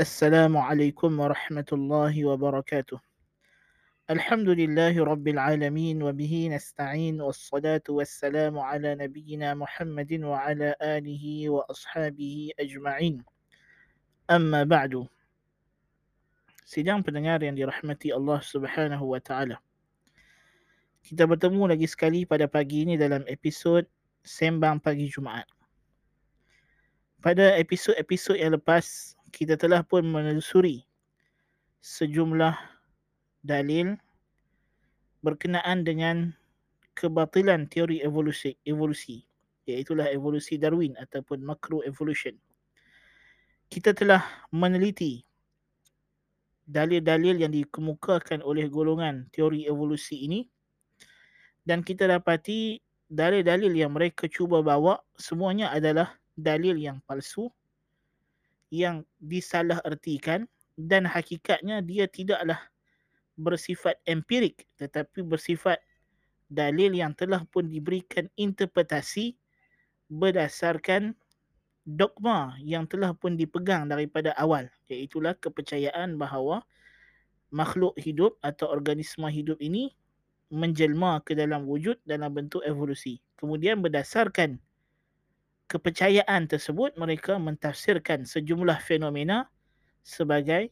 Assalamualaikum warahmatullahi wabarakatuh. Alhamdulillahi rabbil alamin wa bihi nasta'in wassalatu wassalamu ala nabiyyina Muhammadin wa ala alihi wa ashabihi ajma'in. Amma ba'du. Sidang pendengar yang dirahmati Allah Subhanahu wa taala. Kita bertemu lagi sekali pada pagi ini dalam episod Sembang Pagi Jumaat. Pada episod yang lepas, kita telah pun menelusuri sejumlah dalil berkenaan dengan kebatilan teori evolusi, iaitulah evolusi Darwin ataupun macroevolution. Kita telah meneliti dalil-dalil yang dikemukakan oleh golongan teori evolusi ini dan kita dapati dalil-dalil yang mereka cuba bawa semuanya adalah dalil yang palsu, yang disalahertikan dan hakikatnya dia tidaklah bersifat empirik tetapi bersifat dalil yang telah pun diberikan interpretasi berdasarkan dogma yang telah pun dipegang daripada awal, iaitulah kepercayaan bahawa makhluk hidup atau organisma hidup ini menjelma ke dalam wujud dalam bentuk evolusi. Kemudian berdasarkan kepercayaan tersebut, mereka mentafsirkan sejumlah fenomena sebagai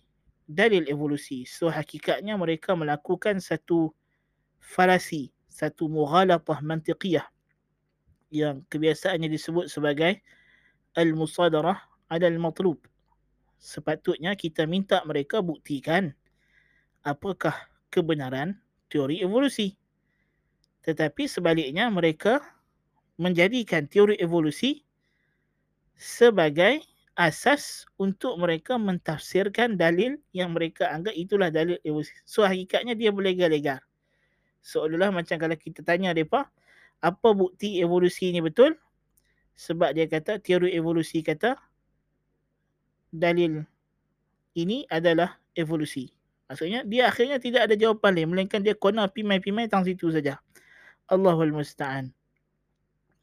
dalil evolusi. So, hakikatnya mereka melakukan satu falasi, satu mughalatah mantiqiyah yang kebiasaannya disebut sebagai al-musadarah ala al-matlub. Sepatutnya kita minta mereka buktikan apakah kebenaran teori evolusi. Tetapi sebaliknya mereka menjadikan teori evolusi sebagai asas untuk mereka mentafsirkan dalil yang mereka anggap itulah dalil evolusi. So, hakikatnya dia berlegar-legar. Seolah-olah macam kalau kita tanya mereka, apa bukti evolusi ini betul? Sebab dia kata, teori evolusi kata, dalil ini adalah evolusi. Maksudnya, dia akhirnya tidak ada jawapan lain, melainkan dia kona pimai-pimai tang situ saja. Allahul Musta'an.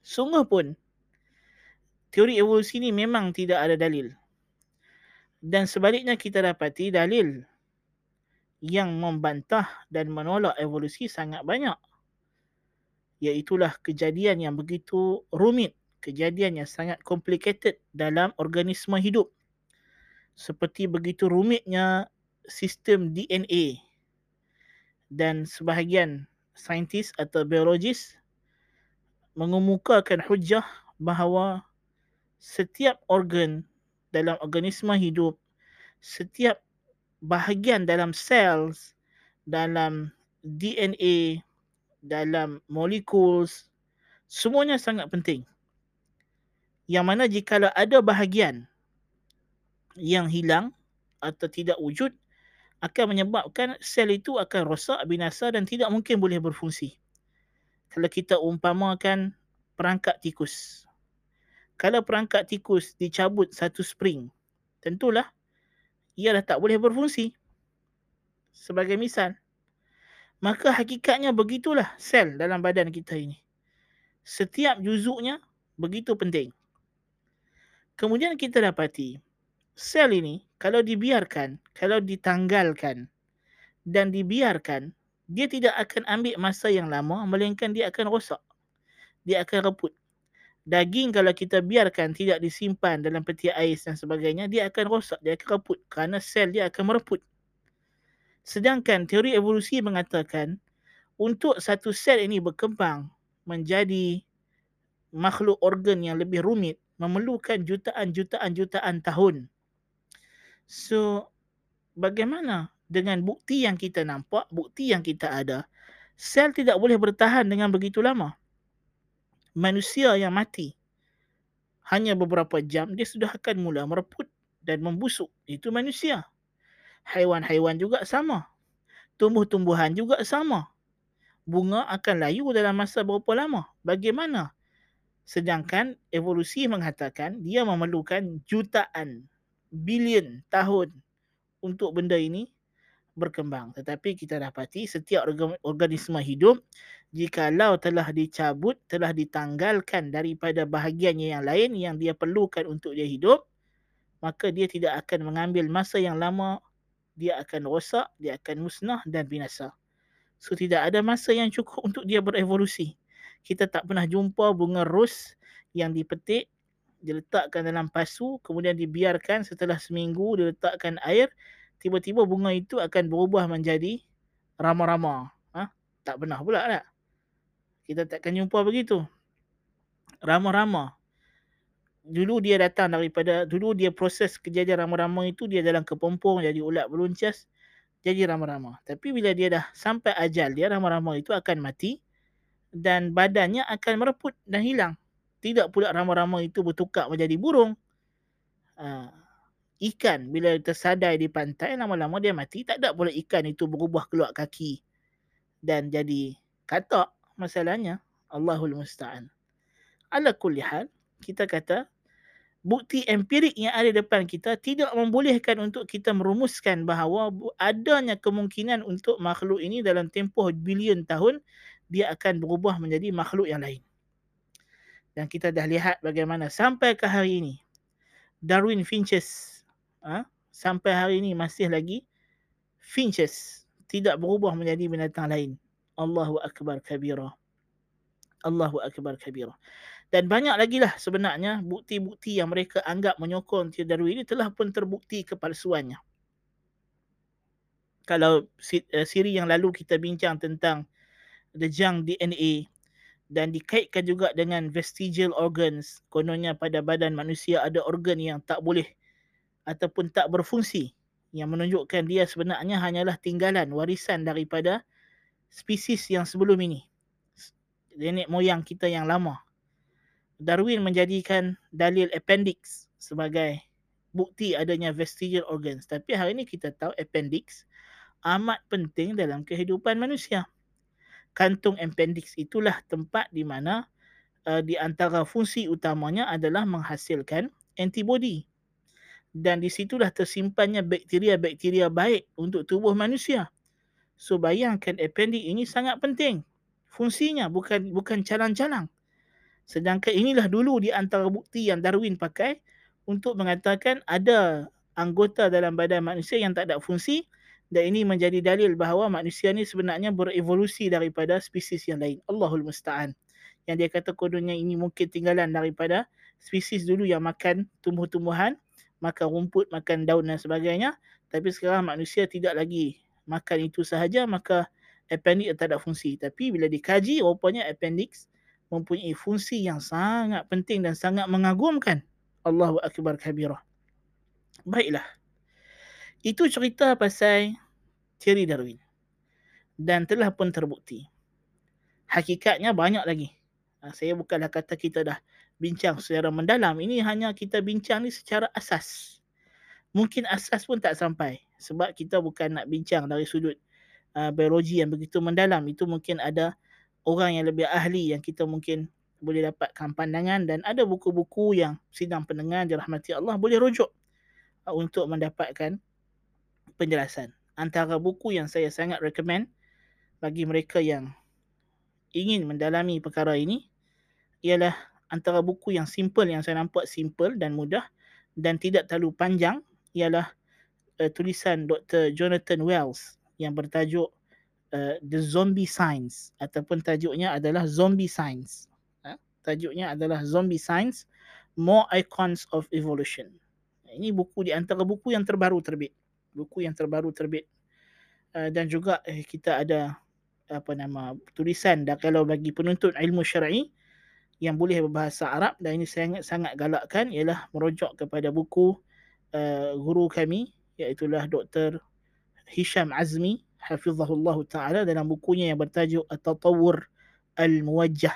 Sungguh pun, teori evolusi ni memang tidak ada dalil. Dan sebaliknya kita dapati dalil yang membantah dan menolak evolusi sangat banyak. Iaitulah kejadian yang begitu rumit, kejadian yang sangat complicated dalam organisma hidup. Seperti begitu rumitnya sistem DNA. Dan sebahagian saintis atau biologis mengemukakan hujah bahawa setiap organ dalam organisma hidup, setiap bahagian dalam sel, dalam DNA, dalam molekul, semuanya sangat penting. Yang mana jikalau ada bahagian yang hilang atau tidak wujud, akan menyebabkan sel itu akan rosak, binasa dan tidak mungkin boleh berfungsi. Kalau kita umpamakan perangkap tikus. Kalau perangkap tikus dicabut satu spring, tentulah ia dah tak boleh berfungsi. Sebagai misal, maka hakikatnya begitulah sel dalam badan kita ini. Setiap juzuknya begitu penting. Kemudian kita dapati, sel ini kalau dibiarkan, kalau ditanggalkan dan dibiarkan, dia tidak akan ambil masa yang lama, melainkan dia akan rosak. Dia akan reput. Daging kalau kita biarkan tidak disimpan dalam peti ais dan sebagainya, dia akan rosak, dia akan reput kerana sel dia akan mereput. Sedangkan teori evolusi mengatakan untuk satu sel ini berkembang menjadi makhluk organ yang lebih rumit memerlukan jutaan tahun. So, bagaimana dengan bukti yang kita nampak, bukti yang kita ada? Sel tidak boleh bertahan dengan begitu lama. Manusia yang mati hanya beberapa jam, dia sudah akan mula mereput dan membusuk. Itu manusia. Haiwan-haiwan juga sama. Tumbuh-tumbuhan juga sama. Bunga akan layu dalam masa berapa lama? Bagaimana? Sedangkan evolusi mengatakan dia memerlukan jutaan, bilion tahun untuk benda ini berkembang. Tetapi kita dapati setiap organisma hidup, jikalau telah dicabut, telah ditanggalkan daripada bahagiannya yang lain yang dia perlukan untuk dia hidup, maka dia tidak akan mengambil masa yang lama, dia akan rosak, dia akan musnah dan binasa. So tidak ada masa yang cukup untuk dia berevolusi. Kita tak pernah jumpa bunga ros yang dipetik, diletakkan dalam pasu, kemudian dibiarkan setelah seminggu, diletakkan air, tiba-tiba bunga itu akan berubah menjadi rama-rama. Tak pernah pula tak? Kita takkan jumpa begitu. Rama-rama. Dulu dia proses kejadian rama-rama itu, dia dalam kepompong, jadi ulat beruncas, jadi rama-rama. Tapi bila dia dah sampai ajal dia, rama-rama itu akan mati dan badannya akan mereput dan hilang. Tidak pula rama-rama itu bertukar menjadi burung. Ikan bila tersadai di pantai, lama-lama dia mati. Tak ada pula ikan itu berubah keluar kaki dan jadi katak. Masalahnya, Allahul Musta'an. Ala kulli hal, kita kata bukti empirik yang ada depan kita tidak membolehkan untuk kita merumuskan bahawa adanya kemungkinan untuk makhluk ini dalam tempoh bilion tahun dia akan berubah menjadi makhluk yang lain. Dan kita dah lihat bagaimana sampai ke hari ini Darwin Finches sampai hari ini masih lagi Finches, tidak berubah menjadi binatang lain. Allahu Akbar kabira. Allahu Akbar kabira. Dan banyak lagi lah sebenarnya bukti-bukti yang mereka anggap menyokong teori Darwin ini telah pun terbukti kepalsuannya. Kalau siri yang lalu kita bincang tentang jejak DNA dan dikaitkan juga dengan vestigial organs, kononnya pada badan manusia ada organ yang tak boleh ataupun tak berfungsi, yang menunjukkan dia sebenarnya hanyalah tinggalan warisan daripada spesies yang sebelum ini, nenek moyang kita yang lama. Darwin menjadikan dalil appendix sebagai bukti adanya vestigial organs. Tapi hari ini kita tahu appendix amat penting dalam kehidupan manusia. Kantung appendix itulah tempat di mana di antara fungsi utamanya adalah menghasilkan antibody. Dan di situlah tersimpannya bakteria-bakteria baik untuk tubuh manusia. So bayangkan appendix ini sangat penting. Fungsinya bukan calang-calang. Sedangkan inilah dulu di antara bukti yang Darwin pakai untuk mengatakan ada anggota dalam badan manusia yang tak ada fungsi, dan ini menjadi dalil bahawa manusia ni sebenarnya berevolusi daripada spesies yang lain. Allahul Musta'an. Yang dia kata kodenya ini mungkin tinggalan daripada spesies dulu yang makan tumbuh-tumbuhan, makan rumput, makan daun dan sebagainya. Tapi sekarang manusia tidak lagi makan itu sahaja, maka appendix tak ada fungsi. Tapi bila dikaji, rupanya appendix mempunyai fungsi yang sangat penting dan sangat mengagumkan. Allahu Akbar kabirah. Baiklah. Itu cerita pasal teori Darwin. Dan telah pun terbukti. Hakikatnya banyak lagi. Saya bukanlah kata kita dah bincang secara mendalam. Ini hanya kita bincang ni secara asas. Mungkin asas pun tak sampai. Sebab kita bukan nak bincang dari sudut biologi yang begitu mendalam. Itu mungkin ada orang yang lebih ahli yang kita mungkin boleh dapatkan pandangan, dan ada buku-buku yang sidang pendengar dirahmati Allah boleh rujuk untuk mendapatkan penjelasan. Antara buku yang saya sangat recommend bagi mereka yang ingin mendalami perkara ini ialah antara buku yang simple, yang saya nampak simple dan mudah dan tidak terlalu panjang, ialah tulisan Dr. Jonathan Wells yang bertajuk The Zombie Science, ataupun tajuknya adalah Zombie Science. Tajuknya adalah Zombie Science, More Icons of Evolution. Ini buku di antara buku yang terbaru terbit. Dan juga kita ada tulisan dah kalau bagi penuntut ilmu syar'i yang boleh berbahasa Arab, dan ini saya sangat galakkan ialah merujuk kepada buku guru kami iaitulah Dr. Hisham Azmi hafizahullah ta'ala dalam bukunya yang bertajuk At-Tawwur Al-Muwajjah.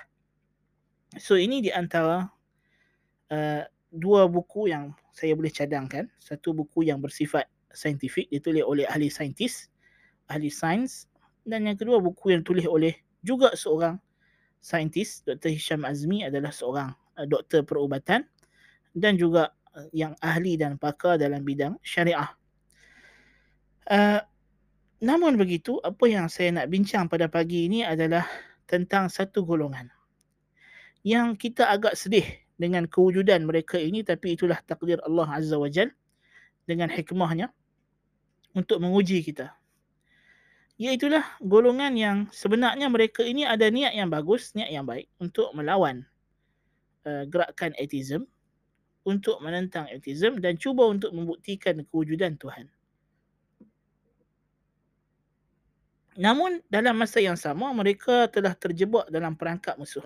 So ini di antara dua buku yang saya boleh cadangkan. Satu buku yang bersifat saintifik, ditulis oleh ahli sains, dan yang kedua buku yang ditulis oleh juga seorang saintis. Dr. Hisham Azmi adalah seorang doktor perubatan dan juga yang ahli dan pakar dalam bidang syariah. Namun begitu, apa yang saya nak bincang pada pagi ini adalah tentang satu golongan yang kita agak sedih dengan kewujudan mereka ini, tapi itulah takdir Allah Azza wa Jal dengan hikmahnya untuk menguji kita. Iaitulah golongan yang sebenarnya mereka ini ada niat yang bagus, niat yang baik untuk melawan gerakan ateism, untuk menentang ateism dan cuba untuk membuktikan kewujudan Tuhan. Namun dalam masa yang sama mereka telah terjebak dalam perangkap musuh.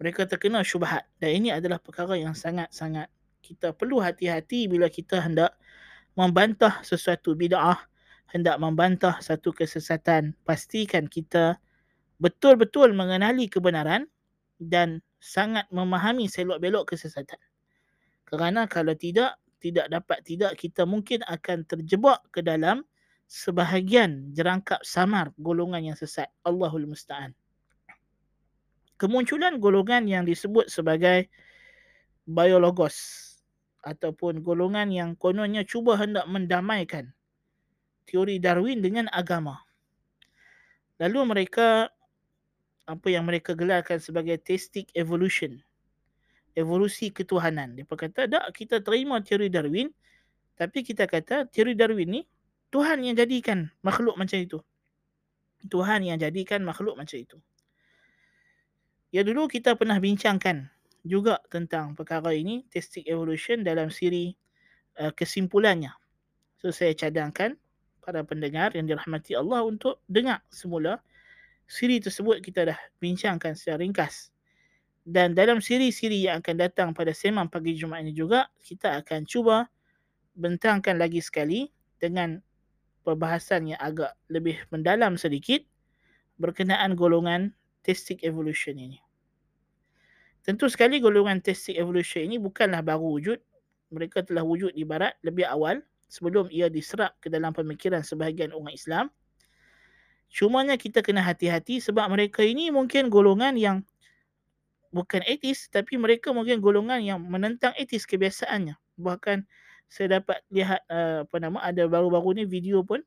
Mereka terkena syubhat dan ini adalah perkara yang sangat-sangat kita perlu hati-hati bila kita hendak membantah sesuatu bid'ah, hendak membantah satu kesesatan. Pastikan kita betul-betul mengenali kebenaran dan sangat memahami selok-belok kesesatan. Kerana kalau tidak kita mungkin akan terjebak ke dalam sebahagian jerangkap samar golongan yang sesat. Allahul Musta'an. Kemunculan golongan yang disebut sebagai Biologos ataupun golongan yang kononnya cuba hendak mendamaikan teori Darwin dengan agama. Lalu mereka, apa yang mereka gelarkan sebagai theistic evolution, evolusi ketuhanan. Mereka kata, tak, kita terima teori Darwin, tapi kita kata teori Darwin ni Tuhan yang jadikan makhluk macam itu. Tuhan yang jadikan makhluk macam itu. Ya, dulu kita pernah bincangkan juga tentang perkara ini, theistic evolution, dalam siri kesimpulannya. So, saya cadangkan para pendengar yang dirahmati Allah untuk dengar semula. Siri tersebut kita dah bincangkan secara ringkas. Dan dalam siri-siri yang akan datang pada sembang pagi Jumaat ini juga, kita akan cuba bentangkan lagi sekali dengan perbahasan yang agak lebih mendalam sedikit berkenaan golongan theistic evolution ini. Tentu sekali golongan theistic evolution ini bukanlah baru wujud. Mereka telah wujud di barat lebih awal sebelum ia diserap ke dalam pemikiran sebahagian umat Islam. Cumanya kita kena hati-hati sebab mereka ini mungkin golongan yang bukan ateis, tapi mereka mungkin golongan yang menentang ateis kebiasaannya. Bahkan saya dapat lihat ada baru-baru ni video pun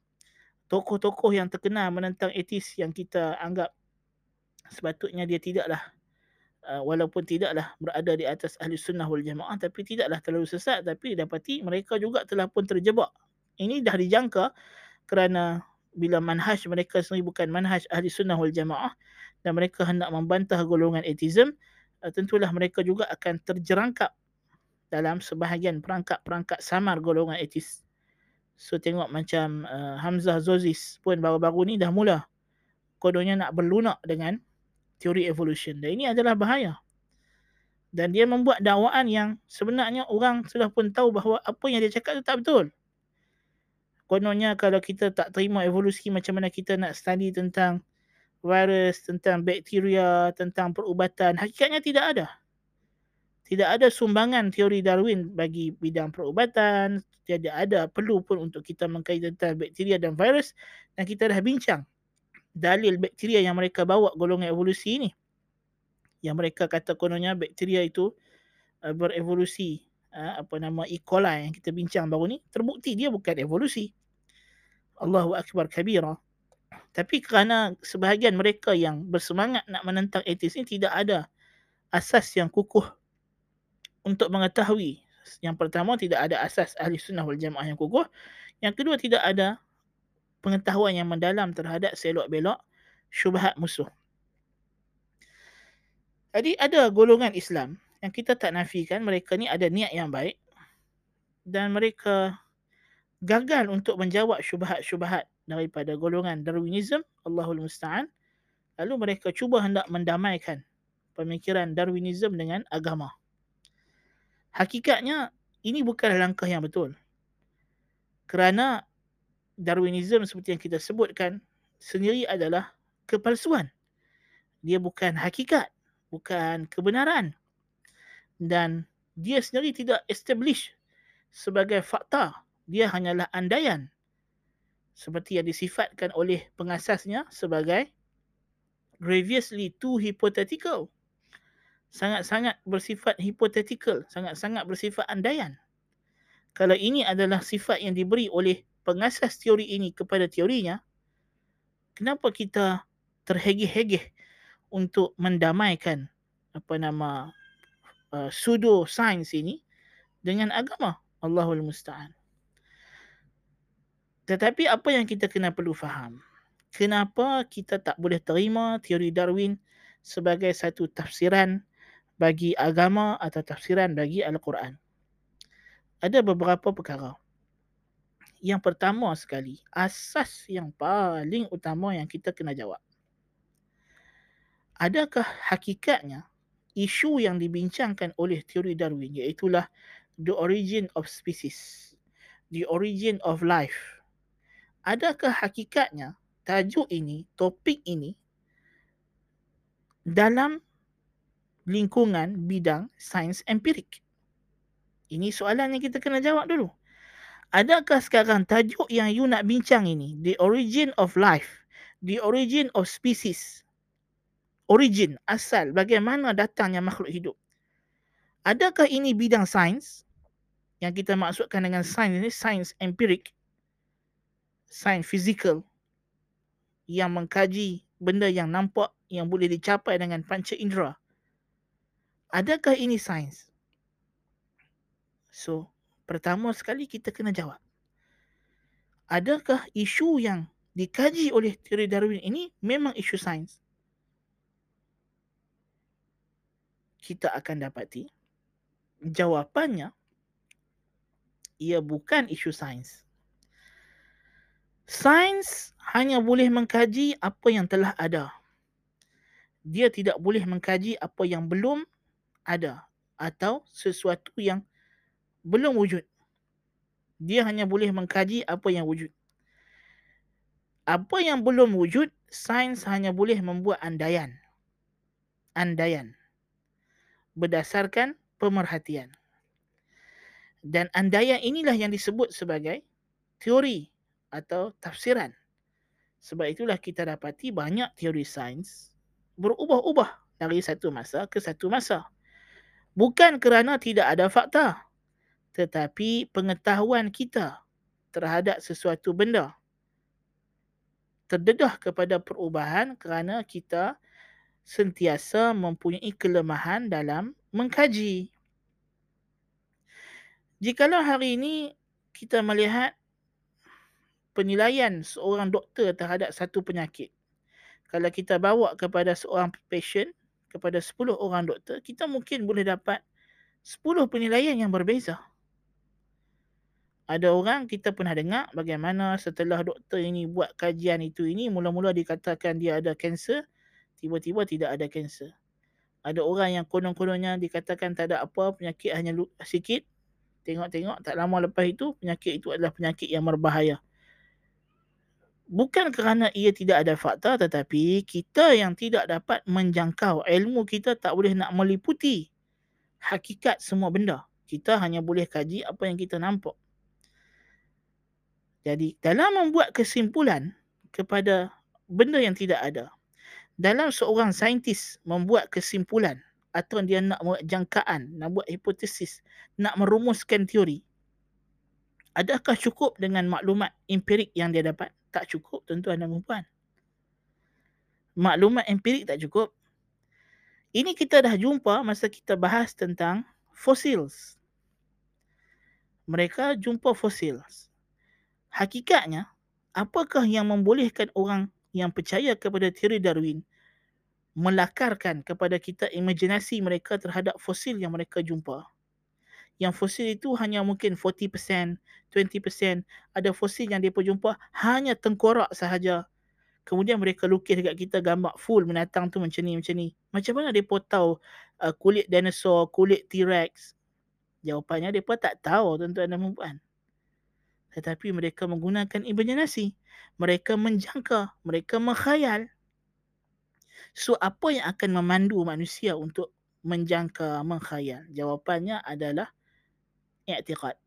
tokoh-tokoh yang terkenal menentang ateis yang kita anggap sepatutnya dia walaupun tidaklah berada di atas ahli sunnah wal jamaah, tapi tidaklah terlalu sesat, tapi dapati mereka juga telah pun terjebak. Ini dah dijangka kerana bila manhaj mereka sendiri bukan manhaj ahli sunnah wal jamaah dan mereka hendak membantah golongan ateism, tentulah mereka juga akan terjerangkap dalam sebahagian perangkap-perangkap samar golongan ateis. So tengok macam Hamzah Zozis pun baru-baru ni dah mula kodonnya nak berlunak dengan teori evolution. Dan ini adalah bahaya. Dan dia membuat dakwaan yang sebenarnya orang sudah pun tahu bahawa apa yang dia cakap itu tak betul. Kononnya kalau kita tak terima evolusi, macam mana kita nak study tentang virus, tentang bakteria, tentang perubatan. Hakikatnya tidak ada. Tidak ada sumbangan teori Darwin bagi bidang perubatan. Tidak ada perlu pun untuk kita mengkaji tentang bakteria dan virus. Dan kita dah bincang dalil bakteria yang mereka bawa golongan evolusi ini, yang mereka kata kononnya bakteria itu berevolusi, E. coli yang kita bincang baru ni, terbukti dia bukan evolusi. Allahu akbar kabira. Tapi kerana sebahagian mereka yang bersemangat nak menentang ateis ni tidak ada asas yang kukuh untuk mengetahui. Yang pertama, tidak ada asas ahli sunnah wal jamaah yang kukuh. Yang kedua, tidak ada pengetahuan yang mendalam terhadap selok-belok syubhat musuh. Jadi ada golongan Islam yang kita tak nafikan mereka ni ada niat yang baik dan mereka gagal untuk menjawab syubhat-syubhat daripada golongan Darwinism, Allahul Musta'an. Lalu mereka cuba hendak mendamaikan pemikiran Darwinism dengan agama. Hakikatnya ini bukan langkah yang betul. Kerana Darwinism seperti yang kita sebutkan sendiri adalah kepalsuan. Dia bukan hakikat, bukan kebenaran. Dan dia sendiri tidak establish sebagai fakta. Dia hanyalah andaian. Seperti yang disifatkan oleh pengasasnya sebagai grievously too hypothetical. Sangat-sangat bersifat hypothetical, sangat-sangat bersifat andaian. Kalau ini adalah sifat yang diberi oleh pengasas teori ini kepada teorinya, kenapa kita terhegeh-hegeh untuk mendamaikan pseudo sains ini dengan agama. Allahul Musta'an. Tetapi apa yang kita perlu faham? Kenapa kita tak boleh terima teori Darwin sebagai satu tafsiran bagi agama atau tafsiran bagi Al-Quran? Ada beberapa perkara. Yang pertama sekali, asas yang paling utama yang kita kena jawab. Adakah hakikatnya isu yang dibincangkan oleh teori Darwin iaitulah the origin of species, the origin of life? Adakah hakikatnya tajuk ini, topik ini dalam lingkungan bidang sains empirik? Ini soalan yang kita kena jawab dulu. Adakah sekarang tajuk yang you nak bincang ini, the origin of life, the origin of species, origin, asal, bagaimana datangnya makhluk hidup, adakah ini bidang sains? Yang kita maksudkan dengan sains ini, sains empirik, sains fizikal, yang mengkaji benda yang nampak, yang boleh dicapai dengan panca indera. Adakah ini sains? So, pertama sekali kita kena jawab, adakah isu yang dikaji oleh teori Darwin ini memang isu sains? Kita akan dapati jawapannya ia bukan isu sains. Sains hanya boleh mengkaji apa yang telah ada. Dia tidak boleh mengkaji apa yang belum ada atau sesuatu yang belum wujud. Dia hanya boleh mengkaji apa yang wujud. Apa yang belum wujud, sains hanya boleh membuat andaian. Andaian berdasarkan pemerhatian. Dan andaian inilah yang disebut sebagai teori atau tafsiran. Sebab itulah kita dapati banyak teori sains berubah-ubah dari satu masa ke satu masa. Bukan kerana tidak ada fakta, tetapi pengetahuan kita terhadap sesuatu benda terdedah kepada perubahan kerana kita sentiasa mempunyai kelemahan dalam mengkaji. Jikalau hari ini kita melihat penilaian seorang doktor terhadap satu penyakit, kalau kita bawa kepada seorang patient, kepada 10 orang doktor, kita mungkin boleh dapat 10 penilaian yang berbeza. Ada orang kita pernah dengar bagaimana setelah doktor ini buat kajian itu ini, mula-mula dikatakan dia ada kanser, tiba-tiba tidak ada kanser. Ada orang yang konon-kononnya dikatakan tak ada apa, penyakit hanya sikit. Tengok-tengok tak lama lepas itu, penyakit itu adalah penyakit yang berbahaya. Bukan kerana ia tidak ada fakta, tetapi kita yang tidak dapat menjangkau. Ilmu kita tak boleh nak meliputi hakikat semua benda. Kita hanya boleh kaji apa yang kita nampak. Jadi dalam membuat kesimpulan kepada benda yang tidak ada, dalam seorang saintis membuat kesimpulan atau dia nak buat jangkaan, nak buat hipotesis, nak merumuskan teori, adakah cukup dengan maklumat empirik yang dia dapat? Tak cukup, tuan-tuan dan puan. Maklumat empirik tak cukup. Ini kita dah jumpa masa kita bahas tentang fosils. Mereka jumpa fosils. Hakikatnya, apakah yang membolehkan orang yang percaya kepada teori Darwin melakarkan kepada kita imajinasi mereka terhadap fosil yang mereka jumpa? Yang fosil itu hanya mungkin 40%, 20%. Ada fosil yang mereka jumpa hanya tengkorak sahaja. Kemudian mereka lukis dekat kita gambar full binatang tu macam ni, macam ni. Macam mana mereka tahu kulit dinosaur, kulit T-Rex? Jawapannya mereka tak tahu, tuan-tuan dan puan. Tetapi mereka menggunakan imajinasi. Mereka menjangka, mereka menghayal. So, apa yang akan memandu manusia untuk menjangka, menghayal? Jawapannya adalah i'tiqad,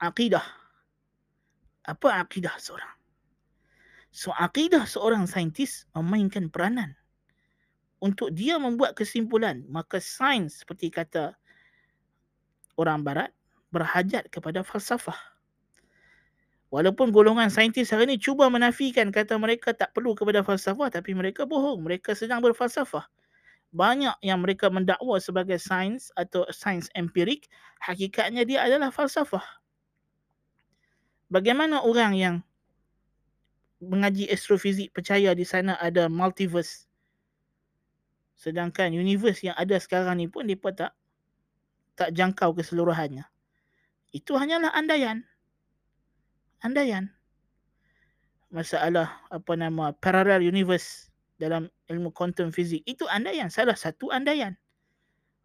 akidah. Apa akidah seorang? So, akidah seorang saintis memainkan peranan untuk dia membuat kesimpulan. Maka sains, seperti kata orang barat, berhajat kepada falsafah. Walaupun golongan saintis hari ini cuba menafikan, kata mereka tak perlu kepada falsafah, tapi mereka bohong. Mereka sedang berfalsafah. banyak yang mereka mendakwa sebagai sains atau sains empirik, hakikatnya dia adalah falsafah. Bagaimana orang yang mengaji astrofizik percaya di sana ada multiverse, sedangkan universe yang ada sekarang ni pun mereka tak jangkau keseluruhannya. Itu hanyalah andaian. Andaian. Masalah parallel universe dalam ilmu kuantum fizik, itu andaian, salah satu andaian.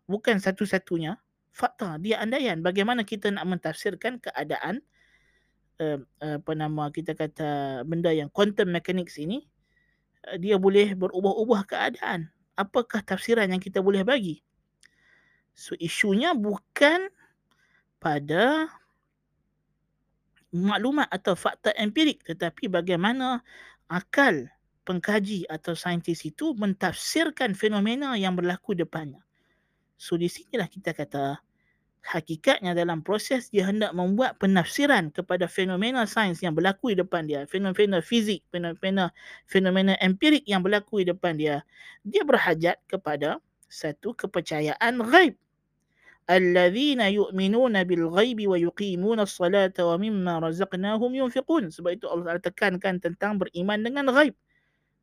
Bukan satu-satunya fakta, dia andaian. Bagaimana kita nak mentafsirkan keadaan kita kata benda yang quantum mechanics ini, dia boleh berubah-ubah keadaan. Apakah tafsiran yang kita boleh bagi? So isunya bukan pada maklumat atau fakta empirik, tetapi bagaimana akal pengkaji atau saintis itu mentafsirkan fenomena yang berlaku depannya. So di sinilah kita kata hakikatnya dalam proses dia hendak membuat penafsiran kepada fenomena sains yang berlaku di depan dia, fenomena fizik, fenomena empirik yang berlaku di depan dia. Dia berhajat kepada satu kepercayaan ghaib. Alladzina yu'minuna bil ghaibi wa yuqimuna as-salata wa mimma razaqnahum yunfiqun. Sebab itu Allah Taala tekankan tentang beriman dengan ghaib.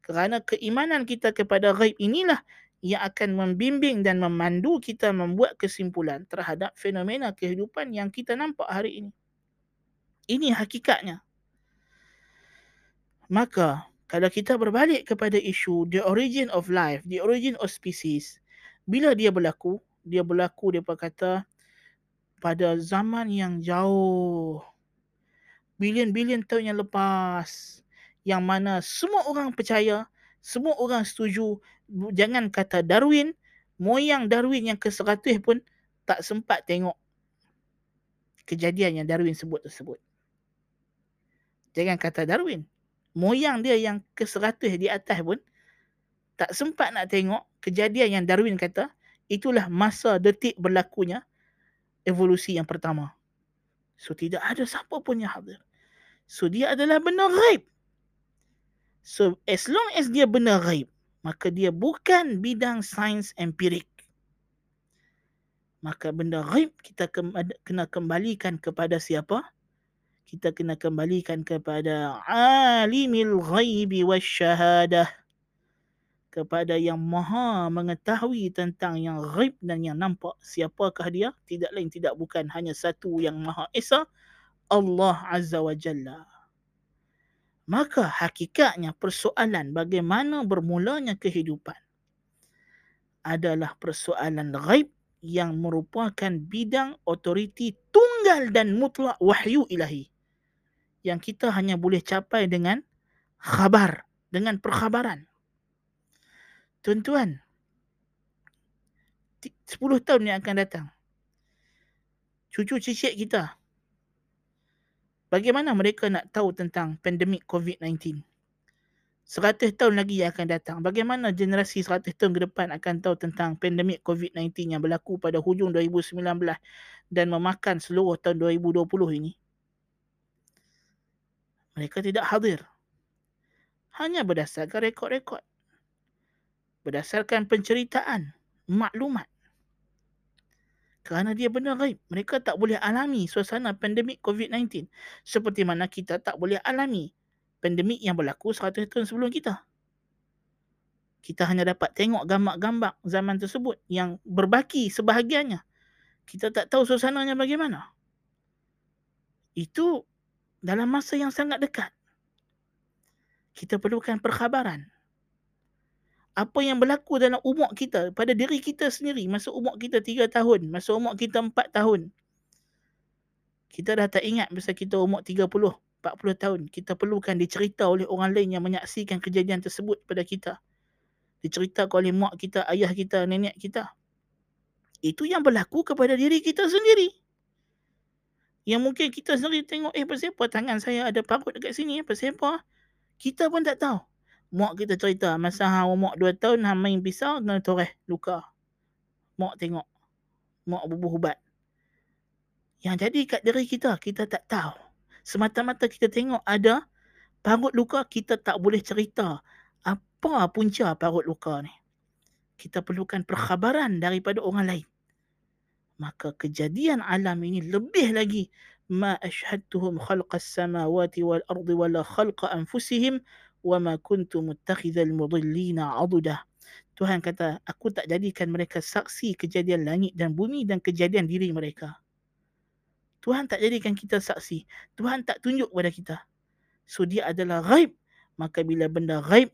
Kerana keimanan kita kepada ghaib inilah yang akan membimbing dan memandu kita membuat kesimpulan terhadap fenomena kehidupan yang kita nampak hari ini. Ini hakikatnya. Maka, kalau kita berbalik kepada isu the origin of life, the origin of species, bila dia berlaku depa kata pada zaman yang jauh, bilion-bilion tahun yang lepas, yang mana semua orang percaya, semua orang setuju. Jangan kata Darwin, moyang Darwin yang ke-100 pun tak sempat tengok kejadian yang Darwin sebut tersebut. Jangan kata Darwin, moyang dia yang ke-100 di atas pun tak sempat nak tengok kejadian yang Darwin kata itulah masa detik berlakunya evolusi yang pertama. So tidak ada siapa pun yang hadir. So dia adalah benda ghaib. So as long as dia benda ghaib, maka dia bukan bidang sains empirik. Maka benda ghaib kita kena kembalikan kepada siapa? Kita kena kembalikan kepada alimil ghaibi wasyahadah, kepada yang maha mengetahui tentang yang ghaib dan yang nampak. Siapakah dia? Tidak lain tidak bukan hanya satu yang Maha Esa, Allah Azza wa Jalla. Maka hakikatnya persoalan bagaimana bermulanya kehidupan adalah persoalan ghaib yang merupakan bidang otoriti tunggal dan mutlak wahyu ilahi, yang kita hanya boleh capai dengan khabar, dengan perkhabaran. Tuan-tuan, 10 tahun yang akan datang, cucu cicit kita, bagaimana mereka nak tahu tentang pandemik COVID-19? 100 tahun lagi yang akan datang, bagaimana generasi 100 tahun ke depan akan tahu tentang pandemik COVID-19 yang berlaku pada hujung 2019 dan memakan seluruh tahun 2020 ini? Mereka tidak hadir. Hanya berdasarkan rekod-rekod, berdasarkan penceritaan, maklumat. Kerana dia benda ghaib, mereka tak boleh alami suasana pandemik COVID-19 seperti mana kita tak boleh alami pandemik yang berlaku 100 tahun sebelum kita. Kita hanya dapat tengok gambar-gambar zaman tersebut yang berbaki sebahagiannya. Kita tak tahu suasananya bagaimana. Itu dalam masa yang sangat dekat. Kita perlukan perkhabaran. Apa yang berlaku dalam umur kita, pada diri kita sendiri, masa umur kita 3 tahun, masa umur kita 4 tahun. Kita dah tak ingat masa kita umur 30, 40 tahun. Kita perlukan dicerita oleh orang lain yang menyaksikan kejadian tersebut pada kita. Diceritakan oleh mak kita, ayah kita, nenek kita. Itu yang berlaku kepada diri kita sendiri. Yang mungkin kita sendiri tengok, pasal apa tangan saya ada parut dekat sini, pasal apa? Kita pun tak tahu. Mak kita cerita masa umur 2 tahun hang main pisau kena toreh luka. Mak tengok. Mak bubuh ubat. Yang jadi kat diri kita, kita tak tahu. Semata-mata kita tengok ada parut luka, kita tak boleh cerita apa punca parut luka ni. kita perlukan perkhabaran daripada orang lain. Maka kejadian alam ini lebih lagi ma ashhadtuhum khalqas samawati wal ardi wala khalqa anfusihim wa ma kuntu muttakhidhal mudillina adudah. Tuhan kata, aku tak jadikan mereka saksi kejadian langit dan bumi dan kejadian diri mereka. Tuhan tak jadikan kita saksi. Tuhan tak tunjuk kepada kita. So dia adalah ghaib. Maka bila benda ghaib,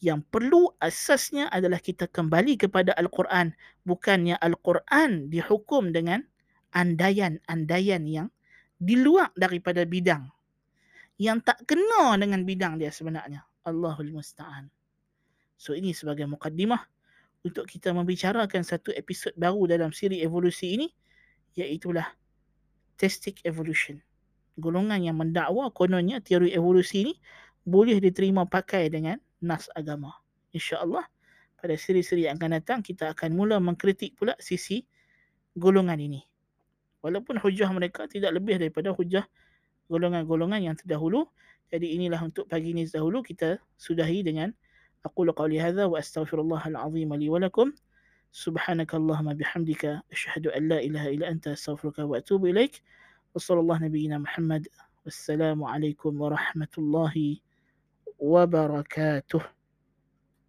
yang perlu asasnya adalah kita kembali kepada Al-Quran. Bukannya Al-Quran dihukum dengan andaian-andaian yang di luar daripada bidang, yang tak kena dengan bidang dia sebenarnya. Allahul Musta'an. So ini sebagai mukadimah untuk kita membicarakan satu episod baru dalam siri evolusi ini, iaitulah theistic evolution. Golongan yang mendakwa kononnya teori evolusi ini boleh diterima pakai dengan nas agama. InsyaAllah pada siri-siri yang akan datang kita akan mula mengkritik pula sisi golongan ini, walaupun hujah mereka tidak lebih daripada hujah golongan-golongan yang terdahulu. Jadi inilah untuk pagi ini dahulu kita sudahi dengan aqulu qawli hadza wa astaghfirullahal azim li wa lakum. Subhanakallahumma bihamdika asyhadu an la ilaha illa anta astaghfiruka wa atubu ilaik. Wa sallallahu nabiyina Muhammad. Wassalamu alaikum warahmatullahi wabarakatuh.